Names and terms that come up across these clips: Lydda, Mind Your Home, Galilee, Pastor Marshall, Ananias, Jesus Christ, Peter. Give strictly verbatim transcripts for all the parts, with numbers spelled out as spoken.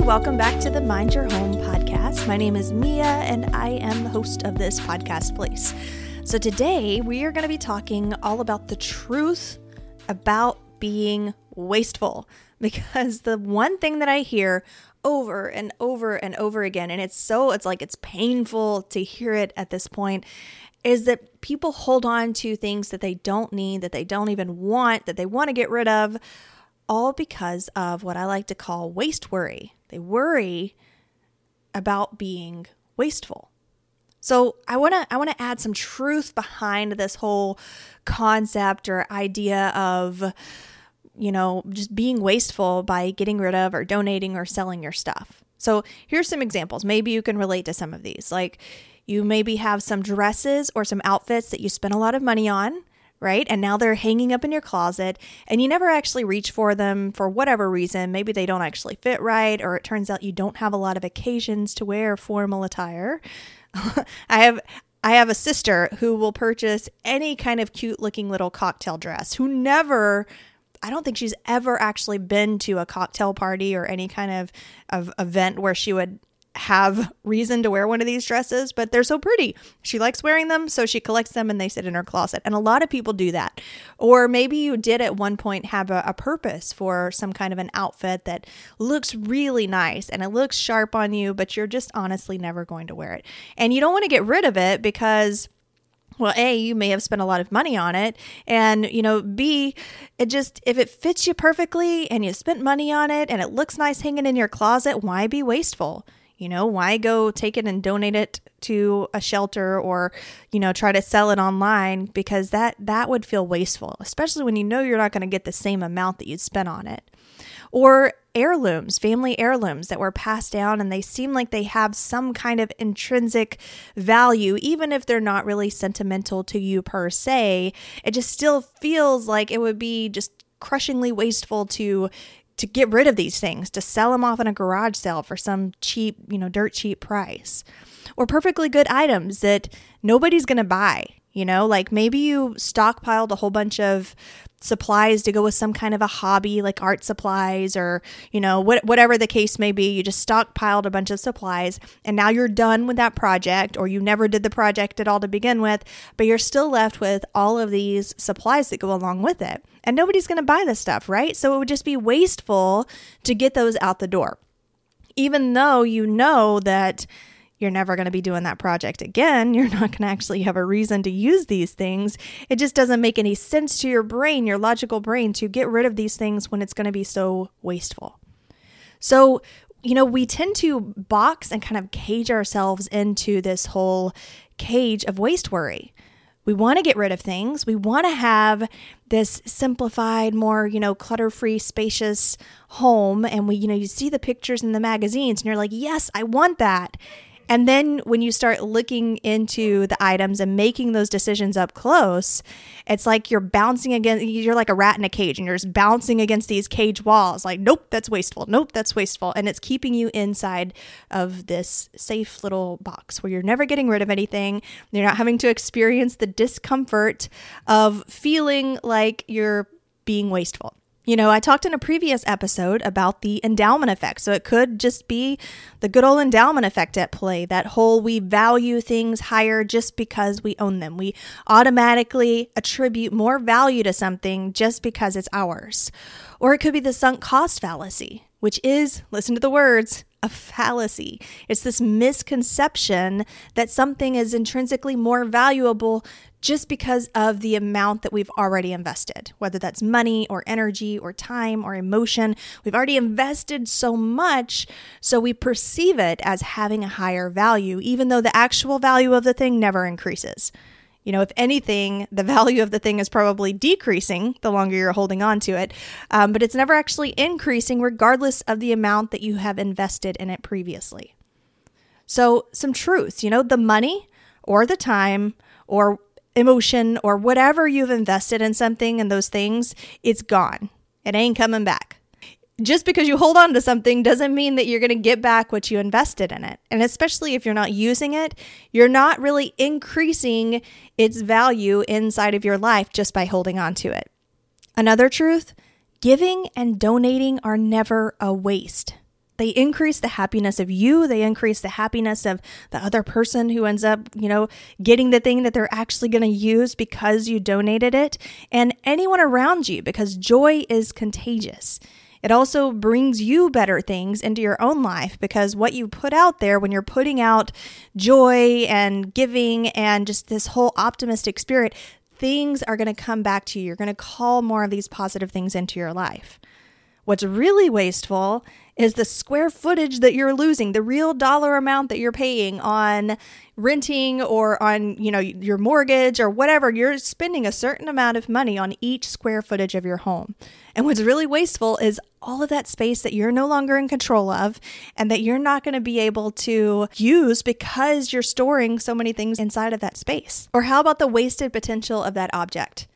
Welcome back to the Mind Your Home podcast. My name is Mia and I am the host of this podcast place. So today we are going to be talking all about the truth about being wasteful, because the one thing that I hear over and over and over again, and it's so, it's like it's painful to hear it at this point, is that people hold on to things that they don't need, that they don't even want, that they want to get rid of, all because of what I like to call waste worry. They worry about being wasteful. So I want to I want to add some truth behind this whole concept or idea of, you know, just being wasteful by getting rid of or donating or selling your stuff. So here's some examples. Maybe you can relate to some of these. Like you maybe have some dresses or some outfits that you spent a lot of money on, right? And now they're hanging up in your closet and you never actually reach for them for whatever reason. Maybe they don't actually fit right, or it turns out you don't have a lot of occasions to wear formal attire. I have I have a sister who will purchase any kind of cute looking little cocktail dress, who never, I don't think she's ever actually been to a cocktail party or any kind of, of event where she would have reason to wear one of these dresses, but they're so pretty. She likes wearing them, so she collects them and they sit in her closet. And a lot of people do that. Or maybe you did at one point have a, a purpose for some kind of an outfit that looks really nice and it looks sharp on you, but you're just honestly never going to wear it. And you don't want to get rid of it because, well, A, you may have spent a lot of money on it. And, you know, B, it just, if it fits you perfectly and you spent money on it and it looks nice hanging in your closet, why be wasteful? You know, why go take it and donate it to a shelter or, you know, try to sell it online? Because that that would feel wasteful, especially when you know you're not going to get the same amount that you'd spent on it. Or heirlooms, family heirlooms that were passed down and they seem like they have some kind of intrinsic value, even if they're not really sentimental to you per se. It just still feels like it would be just crushingly wasteful to to get rid of these things, to sell them off in a garage sale for some cheap, you know, dirt cheap price. Or perfectly good items that nobody's going to buy, you know, like maybe you stockpiled a whole bunch of supplies to go with some kind of a hobby, like art supplies or, you know, what, whatever the case may be, you just stockpiled a bunch of supplies and now you're done with that project, or you never did the project at all to begin with, but you're still left with all of these supplies that go along with it. And nobody's going to buy this stuff, right? So it would just be wasteful to get those out the door, even though you know that you're never going to be doing that project again. You're not going to actually have a reason to use these things. It just doesn't make any sense to your brain, your logical brain, to get rid of these things when it's going to be so wasteful. So, you know, we tend to box and kind of cage ourselves into this whole cage of waste worry. We want to get rid of things. We want to have this simplified, more, you know, clutter-free, spacious home. And we, you know, you see the pictures in the magazines and you're like, yes, I want that. And then when you start looking into the items and making those decisions up close, it's like you're bouncing against, you're like a rat in a cage and you're just bouncing against these cage walls. Like, nope, that's wasteful. Nope, that's wasteful. And it's keeping you inside of this safe little box where you're never getting rid of anything. You're not having to experience the discomfort of feeling like you're being wasteful. You know, I talked in a previous episode about the endowment effect. So it could just be the good old endowment effect at play, that whole we value things higher just because we own them. We automatically attribute more value to something just because it's ours. Or it could be the sunk cost fallacy, which is, listen to the words, a fallacy. It's this misconception that something is intrinsically more valuable just because of the amount that we've already invested, whether that's money or energy or time or emotion. We've already invested so much, so we perceive it as having a higher value, even though the actual value of the thing never increases. You know, if anything, the value of the thing is probably decreasing the longer you're holding on to it, um, but it's never actually increasing regardless of the amount that you have invested in it previously. So some truths, you know, the money or the time or emotion or whatever you've invested in something and those things, it's gone. It ain't coming back. Just because you hold on to something doesn't mean that you're going to get back what you invested in it. And especially if you're not using it, you're not really increasing its value inside of your life just by holding on to it. Another truth, giving and donating are never a waste. They increase the happiness of you. They increase the happiness of the other person who ends up, you know, getting the thing that they're actually going to use because you donated it, and anyone around you, because joy is contagious. It also brings you better things into your own life, because what you put out there, when you're putting out joy and giving and just this whole optimistic spirit, things are going to come back to you. You're going to call more of these positive things into your life. What's really wasteful is the square footage that you're losing, the real dollar amount that you're paying on renting or on, you know, your mortgage or whatever. You're spending a certain amount of money on each square footage of your home. And what's really wasteful is all of that space that you're no longer in control of and that you're not going to be able to use because you're storing so many things inside of that space. Or how about the wasted potential of that object?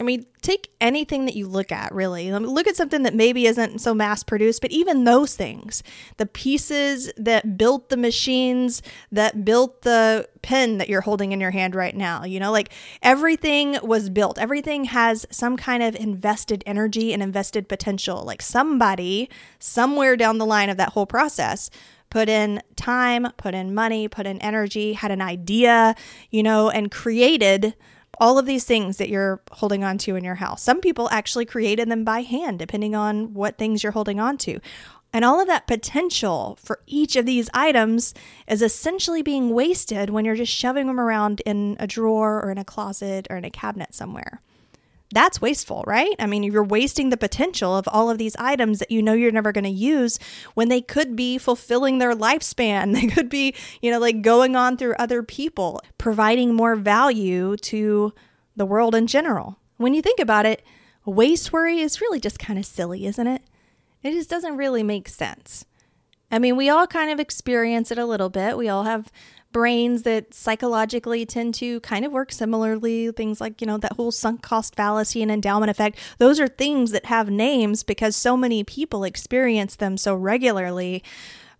I mean, take anything that you look at, really. Look at something that maybe isn't so mass-produced, but even those things, the pieces that built the machines, that built the pen that you're holding in your hand right now, you know, like everything was built. Everything has some kind of invested energy and invested potential. Like somebody, somewhere down the line of that whole process, put in time, put in money, put in energy, had an idea, you know, and created all of these things that you're holding on to in your house. Some people actually created them by hand, depending on what things you're holding on to. And all of that potential for each of these items is essentially being wasted when you're just shoving them around in a drawer or in a closet or in a cabinet somewhere. That's wasteful, right? I mean, you're wasting the potential of all of these items that you know you're never going to use when they could be fulfilling their lifespan. They could be, you know, like going on through other people, providing more value to the world in general. When you think about it, waste worry is really just kind of silly, isn't it? It just doesn't really make sense. I mean, we all kind of experience it a little bit. We all have brains that psychologically tend to kind of work similarly, things like, you know, that whole sunk cost fallacy and endowment effect. Those are things that have names because so many people experience them so regularly,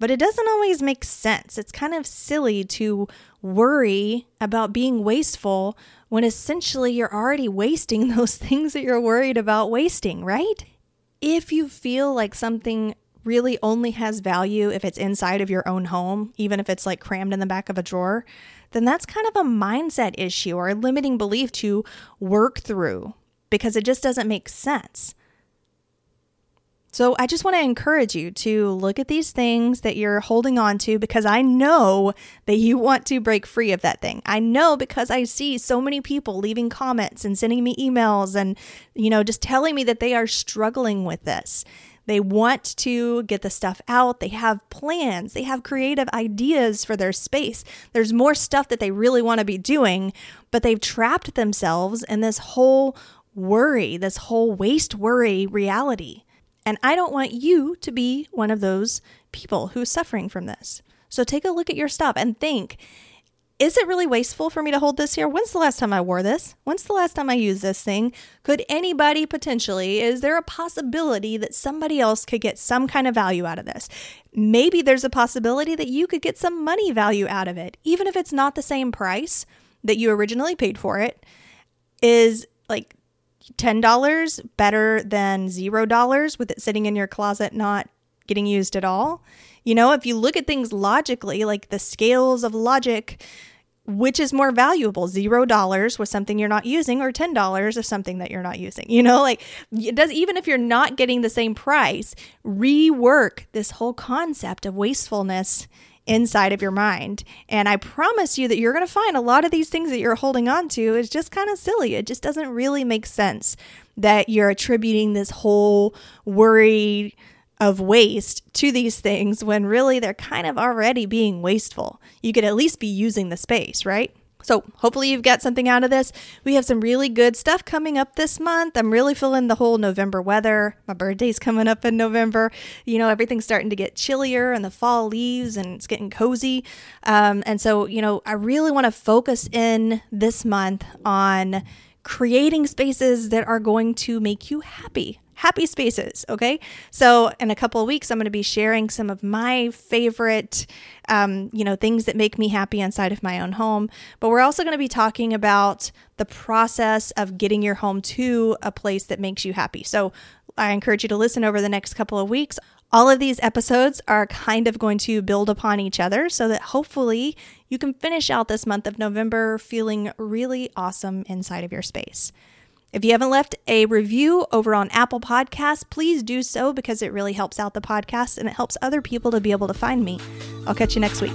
but it doesn't always make sense. It's kind of silly to worry about being wasteful when essentially you're already wasting those things that you're worried about wasting, right? If you feel like something really only has value if it's inside of your own home, even if it's like crammed in the back of a drawer, then that's kind of a mindset issue or a limiting belief to work through because it just doesn't make sense. So I just want to encourage you to look at these things that you're holding on to, because I know that you want to break free of that thing. I know, because I see so many people leaving comments and sending me emails and, you know, just telling me that they are struggling with this. They want to get the stuff out. They have plans. They have creative ideas for their space. There's more stuff that they really want to be doing, but they've trapped themselves in this whole worry, this whole waste worry reality. And I don't want you to be one of those people who's suffering from this. So take a look at your stuff and think, is it really wasteful for me to hold this here? When's the last time I wore this? When's the last time I used this thing? Could anybody potentially, is there a possibility that somebody else could get some kind of value out of this? Maybe there's a possibility that you could get some money value out of it, even if it's not the same price that you originally paid for it. Is like ten dollars better than zero dollars with it sitting in your closet not getting used at all? You know, if you look at things logically, like the scales of logic, which is more valuable, zero dollars with something you're not using or ten dollars of something that you're not using? You know, like it does, even if you're not getting the same price, rework this whole concept of wastefulness inside of your mind. And I promise you that you're going to find a lot of these things that you're holding on to is just kind of silly. It just doesn't really make sense that you're attributing this whole worry of waste to these things when really they're kind of already being wasteful. You could at least be using the space, right? So hopefully you've got something out of this. We have some really good stuff coming up this month. I'm really feeling the whole November weather. My birthday's coming up in November. You know, everything's starting to get chillier and the fall leaves and it's getting cozy. Um, and so, you know, I really want to focus in this month on creating spaces that are going to make you happy. Happy spaces, okay? So in a couple of weeks, I'm going to be sharing some of my favorite, um, you know, things that make me happy inside of my own home. But we're also going to be talking about the process of getting your home to a place that makes you happy. So I encourage you to listen over the next couple of weeks. All of these episodes are kind of going to build upon each other so that hopefully you can finish out this month of November feeling really awesome inside of your space. If you haven't left a review over on Apple Podcasts, please do so because it really helps out the podcast and it helps other people to be able to find me. I'll catch you next week.